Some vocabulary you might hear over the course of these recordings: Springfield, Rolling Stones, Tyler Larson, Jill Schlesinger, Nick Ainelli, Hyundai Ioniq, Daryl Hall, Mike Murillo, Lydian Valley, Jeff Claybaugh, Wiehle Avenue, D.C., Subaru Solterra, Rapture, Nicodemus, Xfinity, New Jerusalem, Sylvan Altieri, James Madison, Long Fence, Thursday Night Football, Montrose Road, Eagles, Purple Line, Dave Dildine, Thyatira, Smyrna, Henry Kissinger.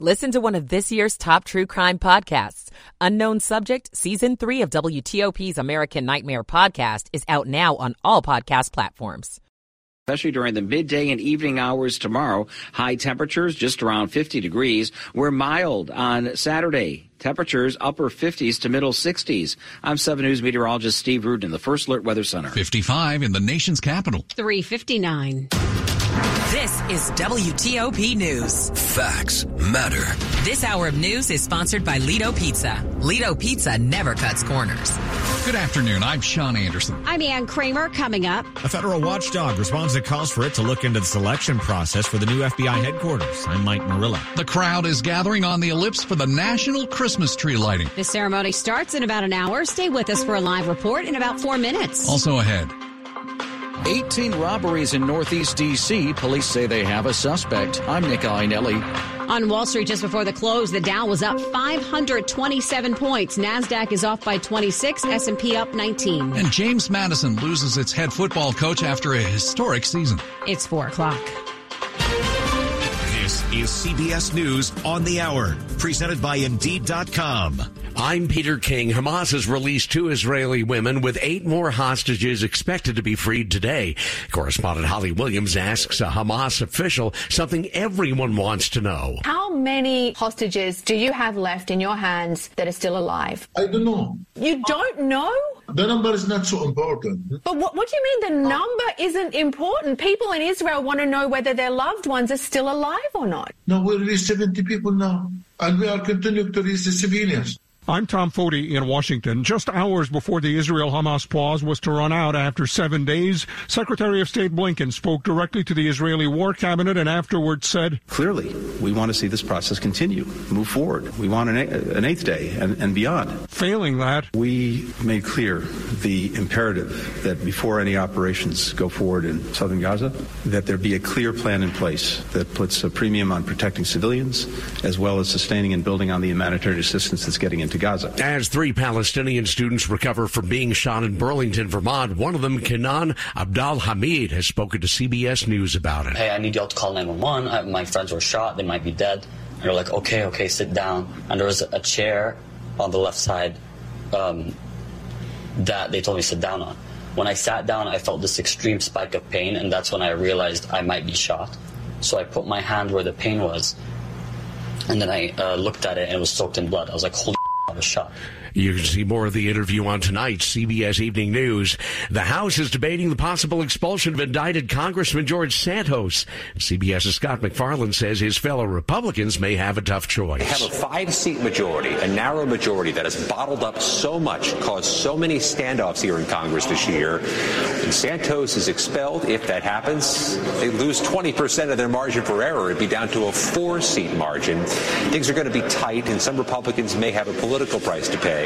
Listen to one of this year's top true crime podcasts. Unknown Subject, Season 3 of WTOP's American Nightmare podcast is out now on all podcast platforms. Especially during the midday and evening hours tomorrow. High temperatures just around 50 degrees. We're mild on Saturday. Temperatures upper 50s to middle 60s. I'm 7 News meteorologist Steve Rudin, the First Alert Weather Center. 55 in the nation's capital. 3:59. This is WTOP News. Facts matter. This hour of news is sponsored by Lido Pizza. Lido Pizza never cuts corners. Good afternoon. I'm Sean Anderson. I'm Ann Kramer. Coming up, a federal watchdog responds to calls for it to look into the selection process for the new FBI headquarters. I'm Mike Marilla. The crowd is gathering on the ellipse for the National Christmas Tree Lighting. The ceremony starts in about an hour. Stay with us for a live report in about 4 minutes. Also ahead. 18 robberies in Northeast D.C. Police say they have a suspect. I'm Nick Ainelli. On Wall Street, just before the close, the Dow was up 527 points. NASDAQ is off by 26, S&P up 19. And James Madison loses its head football coach after a historic season. It's 4 o'clock. This is CBS News on the Hour, presented by Indeed.com. I'm Peter King. Hamas has released 2 Israeli women with 8 more hostages expected to be freed today. Correspondent Holly Williams asks a Hamas official something everyone wants to know. How many hostages do you have left in your hands that are still alive? I don't know. You don't know? The number is not so important. But what do you mean the number isn't important? People in Israel want to know whether their loved ones are still alive or not. No, we released 70 people now, and we are continuing to release the civilians. I'm Tom Foti in Washington. Just hours before the Israel-Hamas pause was to run out after 7 days, Secretary of State Blinken spoke directly to the Israeli War Cabinet and afterwards said, "Clearly, we want to see this process continue, move forward. We want an 8th day and beyond." Failing that, we made clear the imperative that before any operations go forward in southern Gaza, that there be a clear plan in place that puts a premium on protecting civilians, as well as sustaining and building on the humanitarian assistance that's getting into Gaza. As 3 Palestinian students recover from being shot in Burlington, Vermont, one of them, Kenan Abdal Hamid, has spoken to CBS News about it. "Hey, I need y'all to call 911. My friends were shot. They might be dead." And they're like, okay, sit down. And there was a chair on the left side that they told me to sit down on. When I sat down, I felt this extreme spike of pain, and that's when I realized I might be shot. So I put my hand where the pain was, and then I looked at it, and it was soaked in blood. I was like, holy shot. You can see more of the interview on tonight's CBS Evening News. The House is debating the possible expulsion of indicted Congressman George Santos. CBS's Scott McFarland says his fellow Republicans may have a tough choice. They have a 5-seat majority, a narrow majority that has bottled up so much, caused so many standoffs here in Congress this year. When Santos is expelled, if that happens, they lose 20% of their margin for error. It'd be down to a 4-seat margin. Things are going to be tight, and some Republicans may have a political price to pay,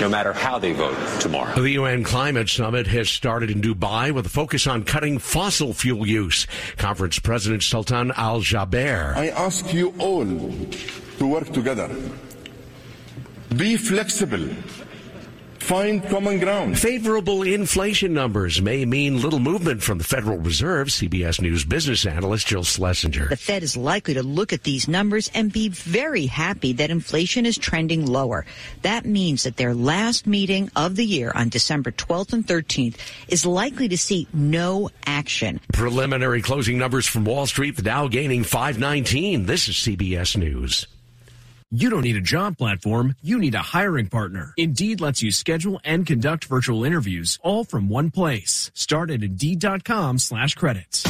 no matter how they vote tomorrow. The UN Climate Summit has started in Dubai with a focus on cutting fossil fuel use. Conference President Sultan Al-Jaber. "I ask you all to work together. Be flexible. Find common ground." Favorable inflation numbers may mean little movement from the Federal Reserve. CBS News business analyst Jill Schlesinger. The Fed is likely to look at these numbers and be very happy that inflation is trending lower. That means that their last meeting of the year on December 12th and 13th is likely to see no action. Preliminary closing numbers from Wall Street, the Dow gaining 519. This is CBS News. You don't need a job platform, you need a hiring partner. Indeed lets you schedule and conduct virtual interviews all from one place. Start at Indeed.com/credits.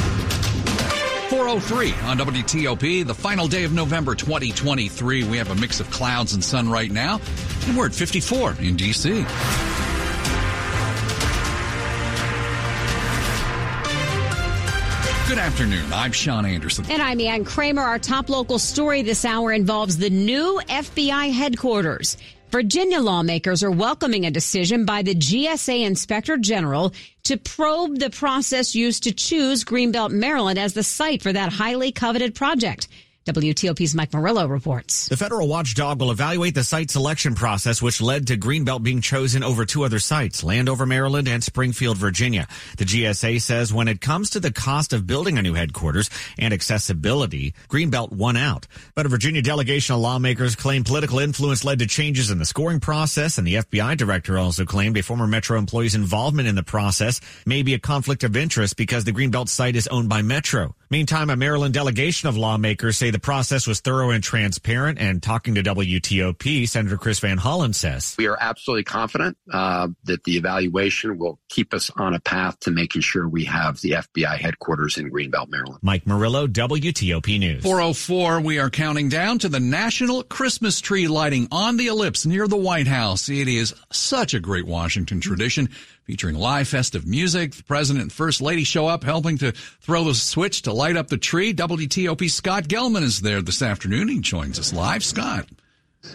403 on WTOP, the final day of November 2023. We have a mix of clouds and sun right now, and we're at 54 in D.C. Good afternoon. I'm Sean Anderson. And I'm Ann Kramer. Our top local story this hour involves the new FBI headquarters. Virginia lawmakers are welcoming a decision by the GSA Inspector General to probe the process used to choose Greenbelt, Maryland as the site for that highly coveted project. WTOP's Mike Murillo reports. The federal watchdog will evaluate the site selection process, which led to Greenbelt being chosen over two other sites, Landover, Maryland, and Springfield, Virginia. The GSA says when it comes to the cost of building a new headquarters and accessibility, Greenbelt won out. But a Virginia delegation of lawmakers claimed political influence led to changes in the scoring process, and the FBI director also claimed a former Metro employee's involvement in the process may be a conflict of interest because the Greenbelt site is owned by Metro. Meantime, a Maryland delegation of lawmakers say the process was thorough and transparent, and talking to WTOP, Senator Chris Van Hollen says, we are absolutely confident that the evaluation will keep us on a path to making sure we have the FBI headquarters in Greenbelt, Maryland. Mike Murillo, WTOP News. 4:04, we are counting down to the National Christmas Tree Lighting on the Ellipse near the White House. It is such a great Washington tradition, featuring live festive music. The president and first lady show up, helping to throw the switch to light up the tree. WTOP Scott Gelman is there this afternoon. He joins us live. Scott.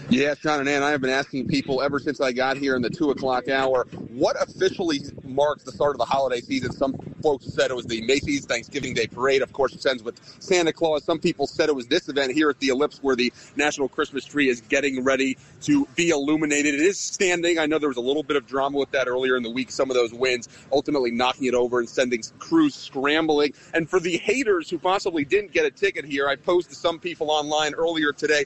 Yeah, Sean and Ann, I have been asking people ever since I got here in the 2 o'clock hour, what officially marks the start of the holiday season? Some folks said it was the Macy's Thanksgiving Day Parade. Of course, it ends with Santa Claus. Some people said it was this event here at the Ellipse where the National Christmas Tree is getting ready to be illuminated. It is standing. I know there was a little bit of drama with that earlier in the week. Some of those winds ultimately knocking it over and sending crews scrambling. And for the haters who possibly didn't get a ticket here, I posed to some people online earlier today,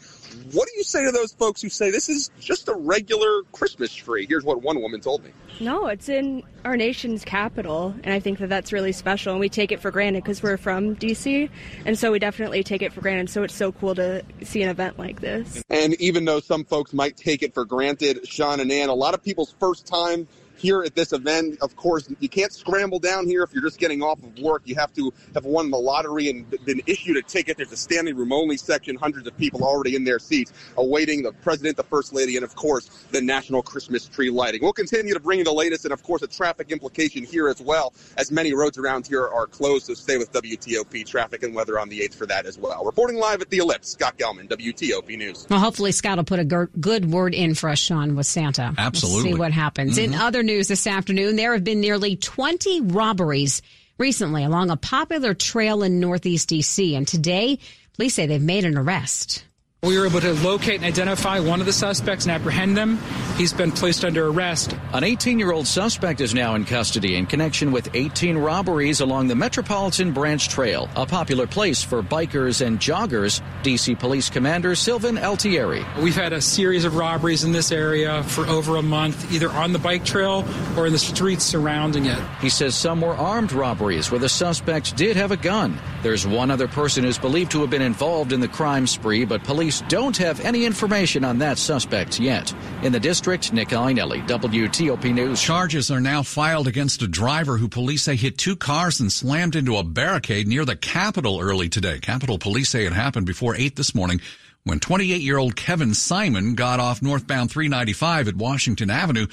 what do you say to those folks who say this is just a regular Christmas tree? Here's what one woman told me. No, it's in our nation's capital, and I think that that's really special, and we take it for granted because we're from D.C., and so we definitely take it for granted, so it's so cool to see an event like this. And even though some folks might take it for granted, Sean and Ann, a lot of people's first time here at this event, of course, you can't scramble down here if you're just getting off of work. You have to have won the lottery and been issued a ticket. There's a standing room only section, hundreds of people already in their seats awaiting the president, the first lady, and, of course, the National Christmas Tree Lighting. We'll continue to bring you the latest and, of course, a traffic implication here as well, as many roads around here are closed, so stay with WTOP Traffic and Weather on the 8th for that as well. Reporting live at the Ellipse, Scott Gelman, WTOP News. Well, hopefully Scott will put a good word in for us, Sean, with Santa. Absolutely. We'll see what happens. Mm-hmm. In other news this afternoon, there have been nearly 20 robberies recently along a popular trail in Northeast D.C., and today police say they've made an arrest. We were able to locate and identify one of the suspects and apprehend them. He's been placed under arrest. An 18-year-old suspect is now in custody in connection with 18 robberies along the Metropolitan Branch Trail, a popular place for bikers and joggers. D.C. Police Commander Sylvan Altieri. We've had a series of robberies in this area for over a month, either on the bike trail or in the streets surrounding it. He says some were armed robberies where the suspect did have a gun. There's one other person who's believed to have been involved in the crime spree, but police don't have any information on that suspect yet. In the district, Nick Einelli, WTOP News. Charges are now filed against a driver who police say hit two cars and slammed into a barricade near the Capitol early today. Capitol police say it happened before 8 this morning when 28-year-old Kevin Simon got off northbound 395 at Washington Avenue,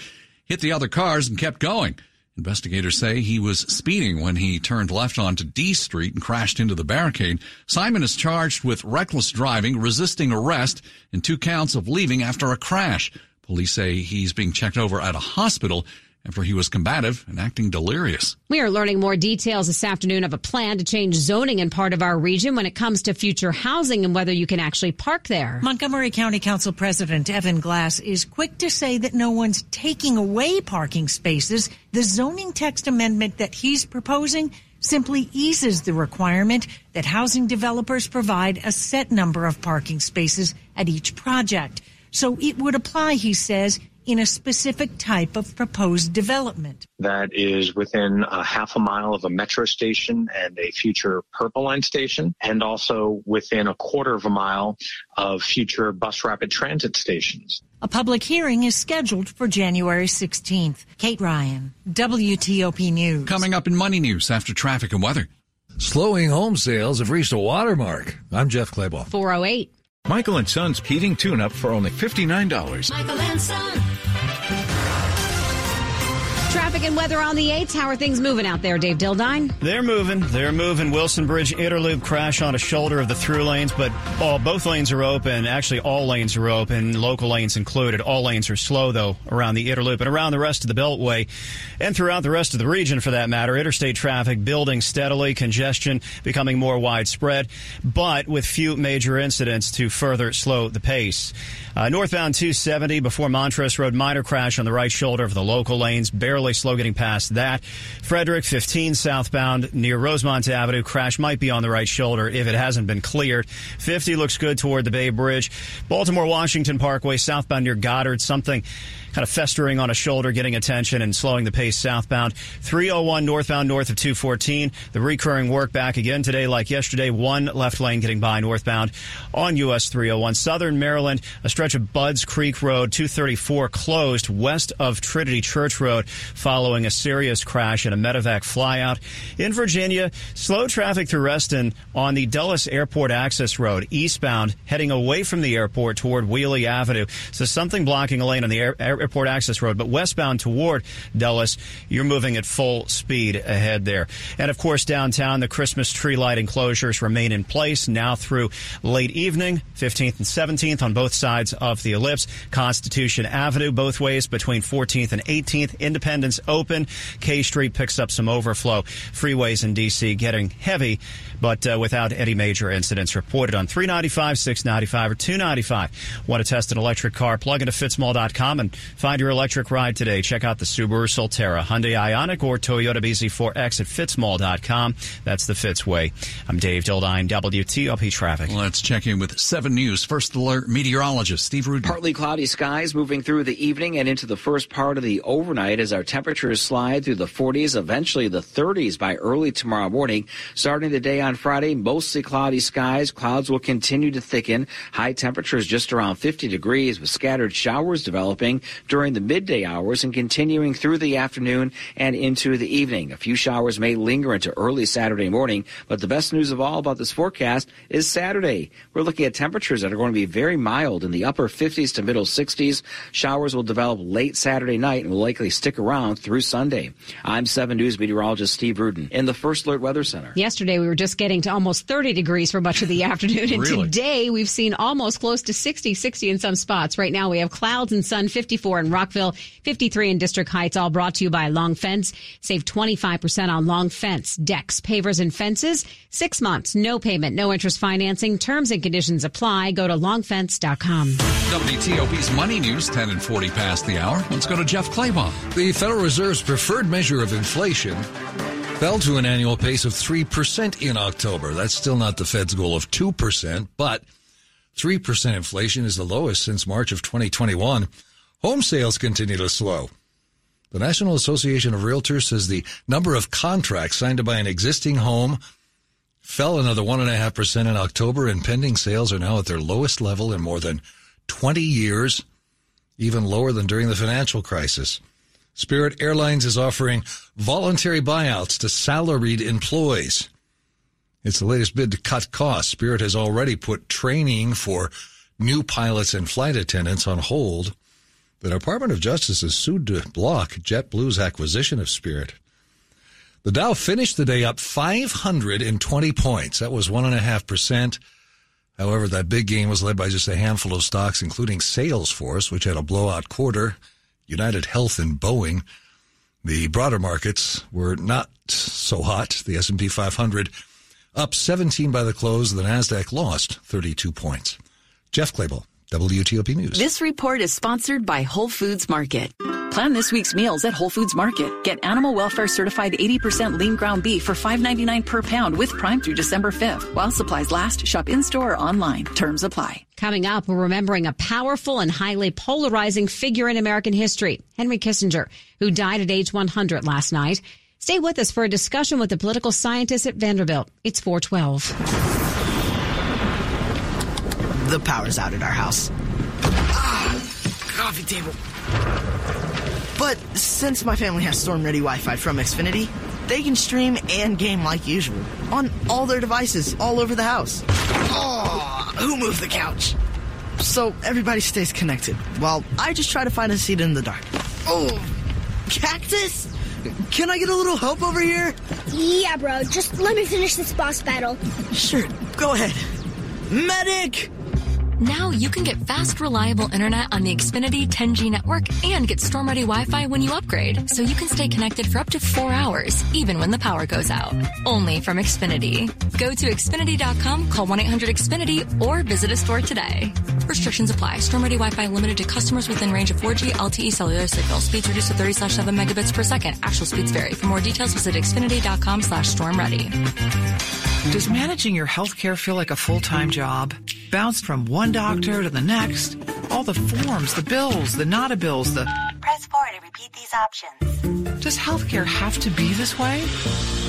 hit the other cars, and kept going. Investigators say he was speeding when he turned left onto D Street and crashed into the barricade. Simon is charged with reckless driving, resisting arrest, and 2 counts of leaving after a crash. Police say he's being checked over at a hospital after he was combative and acting delirious. We are learning more details this afternoon of a plan to change zoning in part of our region when it comes to future housing and whether you can actually park there. Montgomery County Council President Evan Glass is quick to say that no one's taking away parking spaces. The zoning text amendment that he's proposing simply eases the requirement that housing developers provide a set number of parking spaces at each project. So it would apply, he says, in a specific type of proposed development. That is within a half a mile of a metro station and a future Purple Line station, and also within a quarter of a mile of future bus rapid transit stations. A public hearing is scheduled for January 16th. Kate Ryan, WTOP News. Coming up in Money News after traffic and weather. Slowing home sales have reached a watermark. I'm Jeff Claybaugh. 408. Michael and Sons heating tune-up for only $59. Michael and Sons. Traffic and weather on the 8th. How are things moving out there, Dave Dildine? They're moving. Wilson Bridge interloop crash on a shoulder of the through lanes, but both lanes are open. Actually, all lanes are open, local lanes included. All lanes are slow, though, around the interloop and around the rest of the Beltway and throughout the rest of the region, for that matter. Interstate traffic building steadily, congestion becoming more widespread, but with few major incidents to further slow the pace. Northbound 270 before Montrose Road, minor crash on the right shoulder of the local lanes, barely slow getting past that. Frederick 15 southbound near Rosemont Avenue. Crash might be on the right shoulder if it hasn't been cleared. 50 looks good toward the Bay Bridge. Baltimore-Washington Parkway southbound near Goddard. Something kind of festering on a shoulder, getting attention and slowing the pace southbound. 301 northbound north of 214. The recurring work back again today like yesterday. One left lane getting by northbound on US 301. Southern Maryland, a stretch of Budds Creek Road, 234 closed west of Trinity Church Road following a serious crash and a medevac flyout. In Virginia, slow traffic through Reston on the Dulles Airport Access Road, eastbound, heading away from the airport toward Wiehle Avenue. So something blocking a lane on the Airport Access Road, but westbound toward Dulles, you're moving at full speed ahead there. And, of course, downtown, the Christmas tree lighting closures remain in place now through late evening, 15th and 17th on both sides of the ellipse. Constitution Avenue both ways between 14th and 18th. Independence open. K Street picks up some overflow. Freeways in D.C. getting heavy, but without any major incidents reported on 395, 695, or 295. Want to test an electric car? Plug into fitsmall.com and find your electric ride today. Check out the Subaru Solterra, Hyundai Ioniq, or Toyota BZ4X at fitsmall.com. That's the Fitz way. I'm Dave Dildine, WTOP Traffic. Let's check in with 7 News First Alert meteorologist Steve Rudin. Partly cloudy skies moving through the evening and into the first part of the overnight as our temperatures slide through the 40s, eventually the 30s by early tomorrow morning. Starting the day on Friday, mostly cloudy skies. Clouds will continue to thicken. High temperatures just around 50 degrees with scattered showers developing during the midday hours and continuing through the afternoon and into the evening. A few showers may linger into early Saturday morning, but the best news of all about this forecast is Saturday. We're looking at temperatures that are going to be very mild in the upper 50s to middle 60s. Showers will develop late Saturday night and will likely stick around through Sunday. I'm 7 News meteorologist Steve Rudin in the First Alert Weather Center. Yesterday we were just getting to almost 30 degrees for much of the afternoon, and really? Today we've seen almost close to 60 in some spots. Right now we have clouds and sun, 54 in Rockville, 53 in District Heights, all brought to you by Long Fence. Save 25% on Long Fence, decks, pavers, and fences. 6 months, no payment, no interest financing. Terms and conditions apply. Go to longfence.com. WTOP's Money News, 10 and 40 past the hour. Let's go to Jeff Claybaugh. The Federal Reserve's preferred measure of inflation fell to an annual pace of 3% in October. That's still not the Fed's goal of 2%, but 3% inflation is the lowest since March of 2021. Home sales continue to slow. The National Association of Realtors says the number of contracts signed to buy an existing home fell another 1.5% in October, and pending sales are now at their lowest level in more than 20 years, even lower than during the financial crisis. Spirit Airlines is offering voluntary buyouts to salaried employees. It's the latest bid to cut costs. Spirit has already put training for new pilots and flight attendants on hold. The Department of Justice is sued to block JetBlue's acquisition of Spirit. The Dow finished the day up 520 points. That was 1.5%. However, that big gain was led by just a handful of stocks, including Salesforce, which had a blowout quarter, United Health, and Boeing. The broader markets were not so hot. The S&P 500 up 17 by the close. The Nasdaq lost 32 points. Jeff Claybaugh, WTOP News. This report is sponsored by Whole Foods Market. Plan this week's meals at Whole Foods Market. Get animal welfare certified 80% lean ground beef for $5.99 per pound with Prime through December 5th. While supplies last, shop in-store or online. Terms apply. Coming up, we're remembering a powerful and highly polarizing figure in American history, Henry Kissinger, who died at age 100 last night. Stay with us for a discussion with the political scientist at Vanderbilt. It's 412. The power's out at our house. Coffee table. But since my family has storm-ready Wi-Fi from Xfinity, they can stream and game like usual on all their devices all over the house. Oh, who moved the couch? So everybody stays connected while I just try to find a seat in the dark. Oh, Cactus? Can I get a little help over here? Yeah, bro. Just let me finish this boss battle. Sure. Go ahead. Medic! Now you can get fast, reliable internet on the Xfinity 10G network and get storm-ready Wi-Fi when you upgrade, so you can stay connected for up to 4 hours, even when the power goes out. Only from Xfinity. Go to Xfinity.com, call 1-800-XFINITY, or visit a store today. Restrictions apply. Storm-ready Wi-Fi limited to customers within range of 4G LTE cellular signal. Speeds reduced to 30/7 megabits per second. Actual speeds vary. For more details, visit Xfinity.com/stormready. Does managing your health care feel like a full-time job? Bounced from one doctor to the next? All the forms, the bills, the not a bills, the... Press 4 to repeat these options. Does healthcare have to be this way?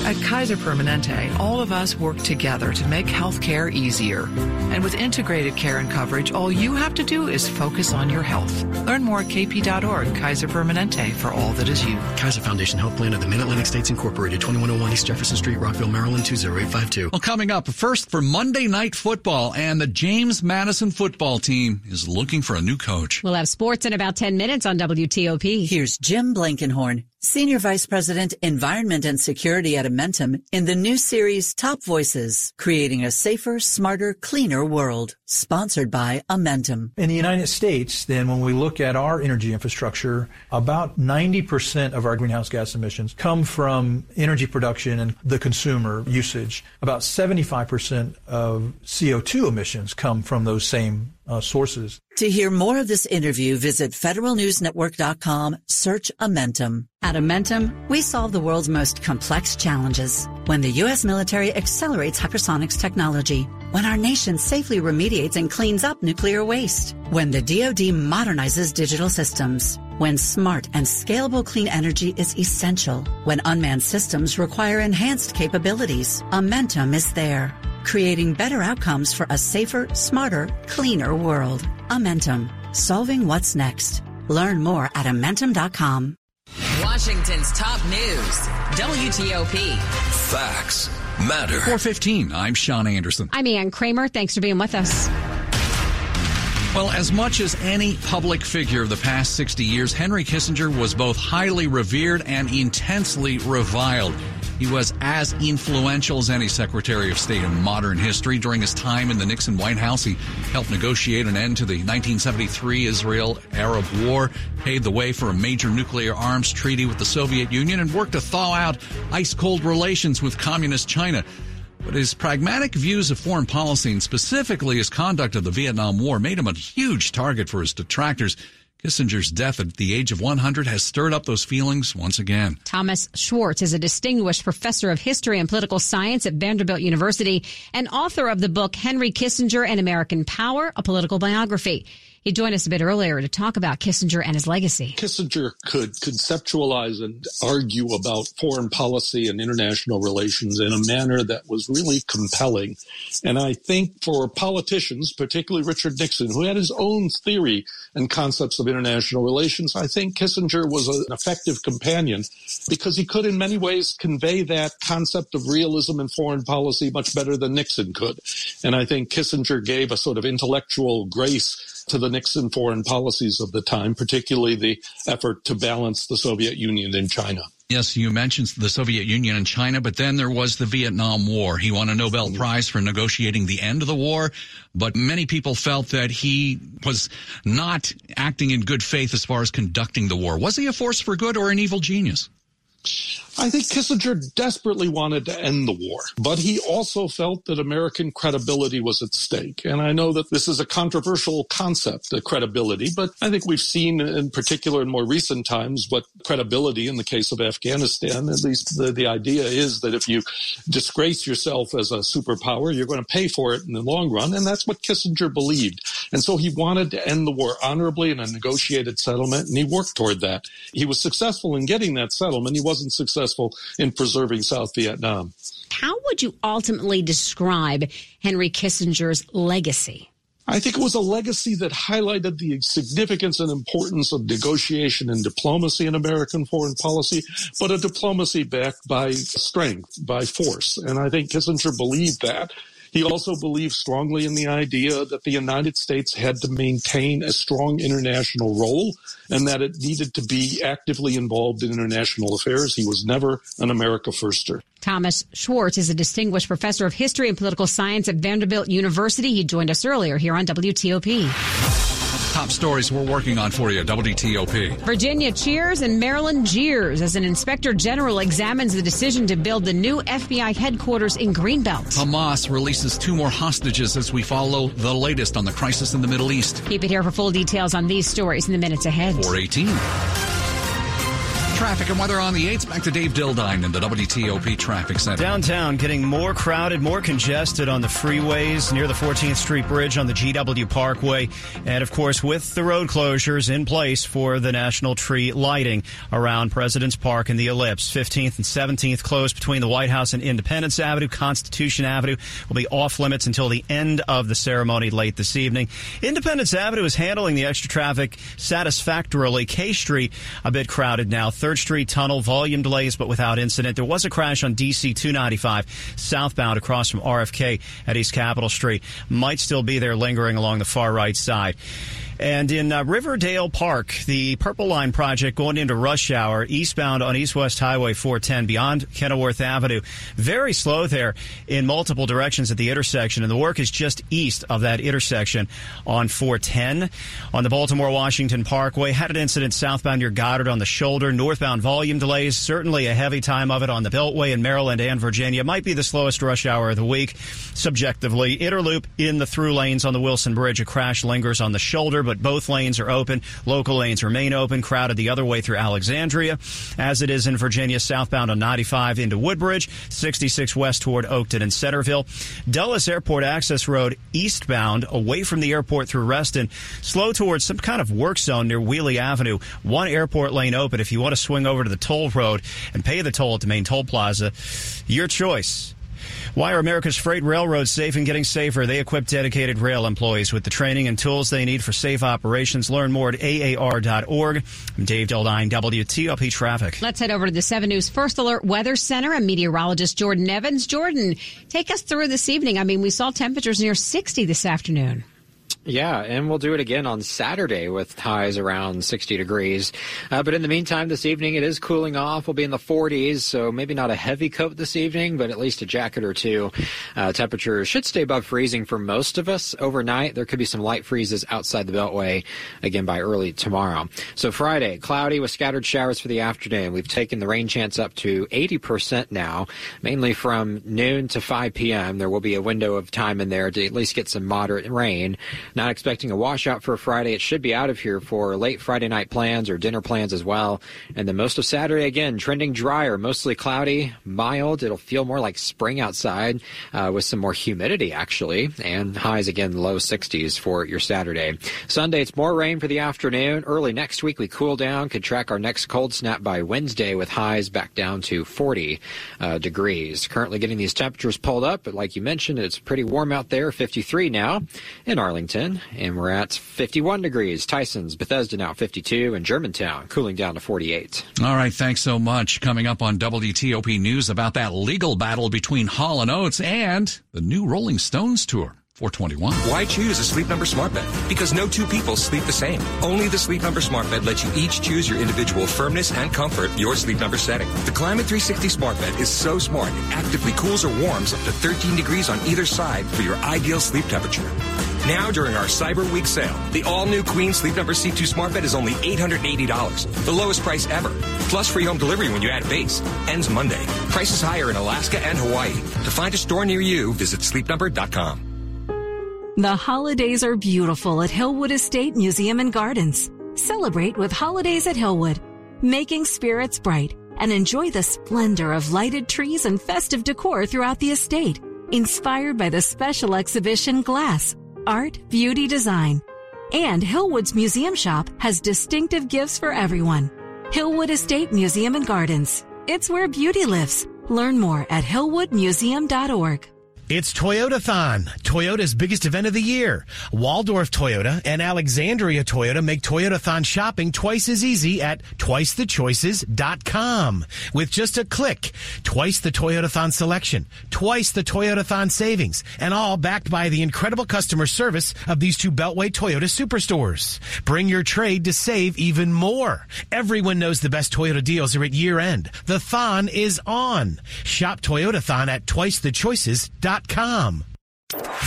At Kaiser Permanente, all of us work together to make healthcare easier. And with integrated care and coverage, all you have to do is focus on your health. Learn more at kp.org. Kaiser Permanente, for all that is you. Kaiser Foundation Health Plan of the Mid-Atlantic States Incorporated, 2101 East Jefferson Street, Rockville, Maryland, 20852. Well, coming up, first for Monday Night Football, and the James Madison football team is looking for a new coach. We'll have sports in about 10 minutes on WTOP. Here's Jim Blankenhorn, Senior Vice President, Environment and Security at Amentum, in the new series Top Voices, Creating a Safer, Smarter, Cleaner World, sponsored by Amentum. In the United States, then, when we look at our energy infrastructure, about 90% of our greenhouse gas emissions come from energy production and the consumer usage. About 75% of CO2 emissions come from those same sources. To hear more of this interview, visit federalnewsnetwork.com, search Amentum. At Amentum, we solve the world's most complex challenges. When the U.S. military accelerates hypersonics technology, when our nation safely remediates and cleans up nuclear waste, when the DoD modernizes digital systems, when smart and scalable clean energy is essential, when unmanned systems require enhanced capabilities, Amentum is there, creating better outcomes for a safer, smarter, cleaner world. Amentum, solving what's next. Learn more at Amentum.com. Washington's top news, WTOP. Facts matter. 4:15, I'm Sean Anderson. I'm Ann Kramer. Thanks for being with us. Well, as much as any public figure of the past 60 years, Henry Kissinger was both highly revered and intensely reviled. He was as influential as any Secretary of State in modern history. During his time in the Nixon White House, he helped negotiate an end to the 1973 Israel-Arab War, paved the way for a major nuclear arms treaty with the Soviet Union, and worked to thaw out ice-cold relations with communist China. But his pragmatic views of foreign policy, and specifically his conduct of the Vietnam War, made him a huge target for his detractors. Kissinger's death at the age of 100 has stirred up those feelings once again. Thomas Schwartz is a distinguished professor of history and political science at Vanderbilt University and author of the book Henry Kissinger and American Power, a Political Biography. He joined us a bit earlier to talk about Kissinger and his legacy. Kissinger could conceptualize and argue about foreign policy and international relations in a manner that was really compelling. And I think for politicians, particularly Richard Nixon, who had his own theory and concepts of international relations, I think Kissinger was an effective companion because he could in many ways convey that concept of realism in foreign policy much better than Nixon could. And I think Kissinger gave a sort of intellectual grace to the Nixon foreign policies of the time, particularly the effort to balance the Soviet Union and China. Yes, you mentioned the Soviet Union and China, but then there was the Vietnam War. He won a Nobel Prize for negotiating the end of the war, but many people felt that he was not acting in good faith as far as conducting the war. Was he a force for good or an evil genius? I think Kissinger desperately wanted to end the war, but he also felt that American credibility was at stake. And I know that this is a controversial concept, the credibility, but I think we've seen in particular in more recent times what credibility in the case of Afghanistan, at least the idea is that if you disgrace yourself as a superpower, you're going to pay for it in the long run. And that's what Kissinger believed. And so he wanted to end the war honorably in a negotiated settlement, and he worked toward that. He was successful in getting that settlement. He wasn't successful in preserving South Vietnam. How would you ultimately describe Henry Kissinger's legacy? I think it was a legacy that highlighted the significance and importance of negotiation and diplomacy in American foreign policy, but a diplomacy backed by strength, by force. And I think Kissinger believed that. He also believed strongly in the idea that the United States had to maintain a strong international role and that it needed to be actively involved in international affairs. He was never an America firster. Thomas Schwartz is a distinguished professor of history and political science at Vanderbilt University. He joined us earlier here on WTOP. Top stories we're working on for you, WTOP. Virginia cheers and Maryland jeers as an inspector general examines the decision to build the new FBI headquarters in Greenbelt. Hamas releases 2 more hostages as we follow the latest on the crisis in the Middle East. Keep it here for full details on these stories in the minutes ahead. 418. Traffic and weather on the 8th. Back to Dave Dildine in the WTOP Traffic Center. Downtown getting more crowded, more congested on the freeways near the 14th Street Bridge on the GW Parkway. And, of course, with the road closures in place for the National Tree lighting around President's Park and the Ellipse. 15th and 17th closed between the White House and Independence Avenue. Constitution Avenue will be off limits until the end of the ceremony late this evening. Independence Avenue is handling the extra traffic satisfactorily. K Street a bit crowded now. 3rd Street Tunnel, volume delays, but without incident. There was a crash on D.C. 295 southbound across from RFK at East Capitol Street. Might still be there lingering along the far right side. And in Riverdale Park, the Purple Line project going into rush hour, eastbound on East-West Highway 410 beyond Kenilworth Avenue. Very slow there in multiple directions at the intersection, and the work is just east of that intersection on 410. On the Baltimore-Washington Parkway, had an incident southbound near Goddard on the shoulder. Northbound volume delays, certainly a heavy time of it on the Beltway in Maryland and Virginia. Might be the slowest rush hour of the week, subjectively. Interloop in the through lanes on the Wilson Bridge. A crash lingers on the shoulder, but both lanes are open. Local lanes remain open, crowded the other way through Alexandria, as it is in Virginia, southbound on 95 into Woodbridge, 66 west toward Oakton and Centerville. Dulles Airport Access Road eastbound, away from the airport through Reston, slow towards some kind of work zone near Wiehle Avenue. One airport lane open. If you want to swing over to the toll road and pay the toll at the main toll plaza, your choice. Why are America's freight railroads safe and getting safer? They equip dedicated rail employees with the training and tools they need for safe operations. Learn more at AAR.org. I'm Dave Dildine, WTOP Traffic. Let's head over to the 7 News First Alert Weather Center and meteorologist Jordan Evans. Jordan, take us through this evening. I mean, we saw temperatures near 60 this afternoon. Yeah, and we'll do it again on Saturday with highs around 60 degrees. But in the meantime, this evening it is cooling off. We'll be in the 40s, so maybe not a heavy coat this evening, but at least a jacket or two. Temperatures should stay above freezing for most of us overnight. There could be some light freezes outside the Beltway again by early tomorrow. So Friday, cloudy with scattered showers for the afternoon. We've taken the rain chance up to 80% now, mainly from noon to 5 p.m. There will be a window of time in there to at least get some moderate rain. Not expecting a washout for Friday. It should be out of here for late Friday night plans or dinner plans as well. And then most of Saturday, again, trending drier, mostly cloudy, mild. It'll feel more like spring outside with some more humidity, actually. And highs, again, low 60s for your Saturday. Sunday, it's more rain for the afternoon. Early next week, we cool down. Could track our next cold snap by Wednesday with highs back down to 40 degrees. Currently getting these temperatures pulled up. But like you mentioned, it's pretty warm out there, 53 now in Arlington. And we're at 51 degrees. Tyson's, Bethesda now 52, and Germantown cooling down to 48. All right, thanks so much. Coming up on WTOP News about that legal battle between Hall and Oates and the new Rolling Stones tour. 421. Why choose a Sleep Number smart bed? Because no two people sleep the same. Only the Sleep Number smart bed lets you each choose your individual firmness and comfort, your Sleep Number setting. The Climate 360 smart bed is so smart, it actively cools or warms up to 13 degrees on either side for your ideal sleep temperature. Now, during our Cyber Week sale, the all-new Queen Sleep Number C2 smart bed is only $880, the lowest price ever. Plus free home delivery when you add a base. Ends Monday. Prices higher in Alaska and Hawaii. To find a store near you, visit sleepnumber.com. The holidays are beautiful at Hillwood Estate Museum and Gardens. Celebrate with Holidays at Hillwood, making spirits bright, and enjoy the splendor of lighted trees and festive decor throughout the estate, inspired by the special exhibition Glass, Art, Beauty, Design. And Hillwood's Museum Shop has distinctive gifts for everyone. Hillwood Estate Museum and Gardens. It's where beauty lives. Learn more at hillwoodmuseum.org. It's Toyotathon, Toyota's biggest event of the year. Waldorf Toyota and Alexandria Toyota make Toyotathon shopping twice as easy at twicethechoices.com. With just a click, twice the Toyotathon selection, twice the Toyotathon savings, and all backed by the incredible customer service of these two Beltway Toyota superstores. Bring your trade to save even more. Everyone knows the best Toyota deals are at year end. The thon is on. Shop Toyotathon at twicethechoices.com.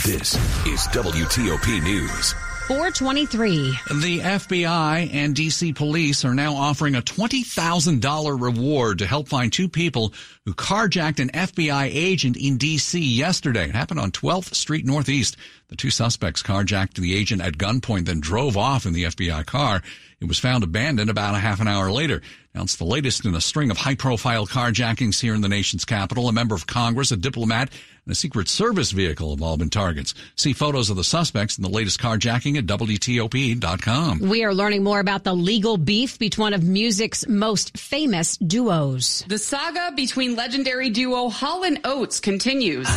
This is WTOP News. 423. The FBI and D.C. police are now offering a $20,000 reward to help find two people who carjacked an FBI agent in D.C. yesterday. It happened on 12th Street Northeast. The two suspects carjacked the agent at gunpoint, then drove off in the FBI car. It was found abandoned about a half an hour later. Now it's the latest in a string of high-profile carjackings here in the nation's capital. A member of Congress, a diplomat, and a Secret Service vehicle have all been targets. See photos of the suspects and the latest carjacking at WTOP.com. We are learning more about the legal beef between one of music's most famous duos. The saga between legendary duo Hall and Oates continues.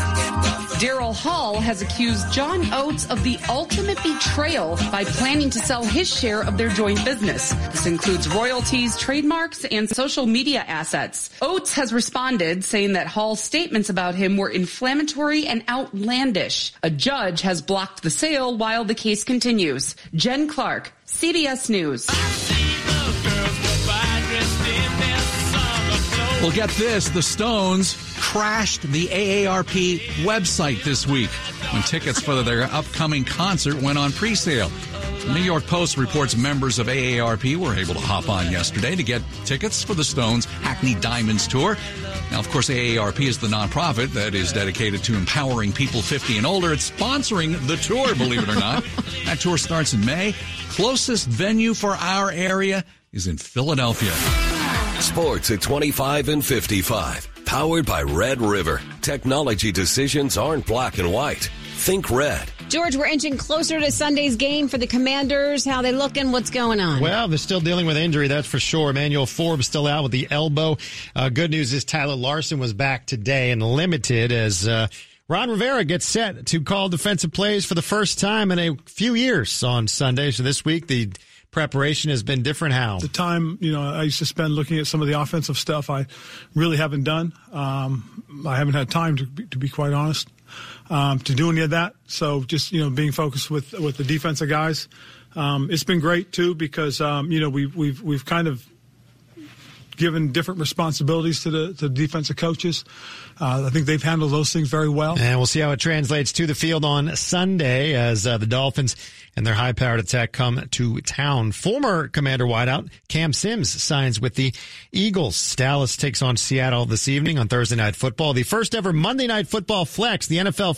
Daryl Hall has accused John Oates of the ultimate betrayal by planning to sell his share of their joint business. This includes royalties, trademarks, and social media assets. Oates has responded, saying that Hall's statements about him were inflammatory and outlandish. A judge has blocked the sale while the case continues. Jen Clark, CBS News. Well, get this. The Stones crashed the AARP website this week when tickets for their upcoming concert went on pre-sale. The New York Post reports members of AARP were able to hop on yesterday to get tickets for the Stones' Hackney Diamonds tour. Now, of course, AARP is the nonprofit that is dedicated to empowering people 50 and older. It's sponsoring the tour, believe it or not. That tour starts in May. Closest venue for our area is in Philadelphia. Sports at 25 and 55. Powered by Red River. Technology decisions aren't black and white. Think red. George, we're inching closer to Sunday's game for the Commanders. How they looking? What's going on? Well, they're still dealing with injury, that's for sure. Emmanuel Forbes still out with the elbow. Good news is Tyler Larson was back today and limited as Ron Rivera gets set to call defensive plays for the first time in a few years on Sunday. So this week, the preparation has been different. How? The time, I used to spend looking at some of the offensive stuff I really haven't done. I haven't had time, to be quite honest. To do any of that. So just, being focused with the defensive guys. It's been great too, because, we've kind of given different responsibilities to the defensive coaches. I think they've handled those things very well. And we'll see how it translates to the field on Sunday as the Dolphins and their high-powered attack come to town. Former Commander wideout Cam Sims signs with the Eagles. Dallas takes on Seattle this evening on Thursday Night Football. The first ever Monday Night Football Flex, the NFL Flex.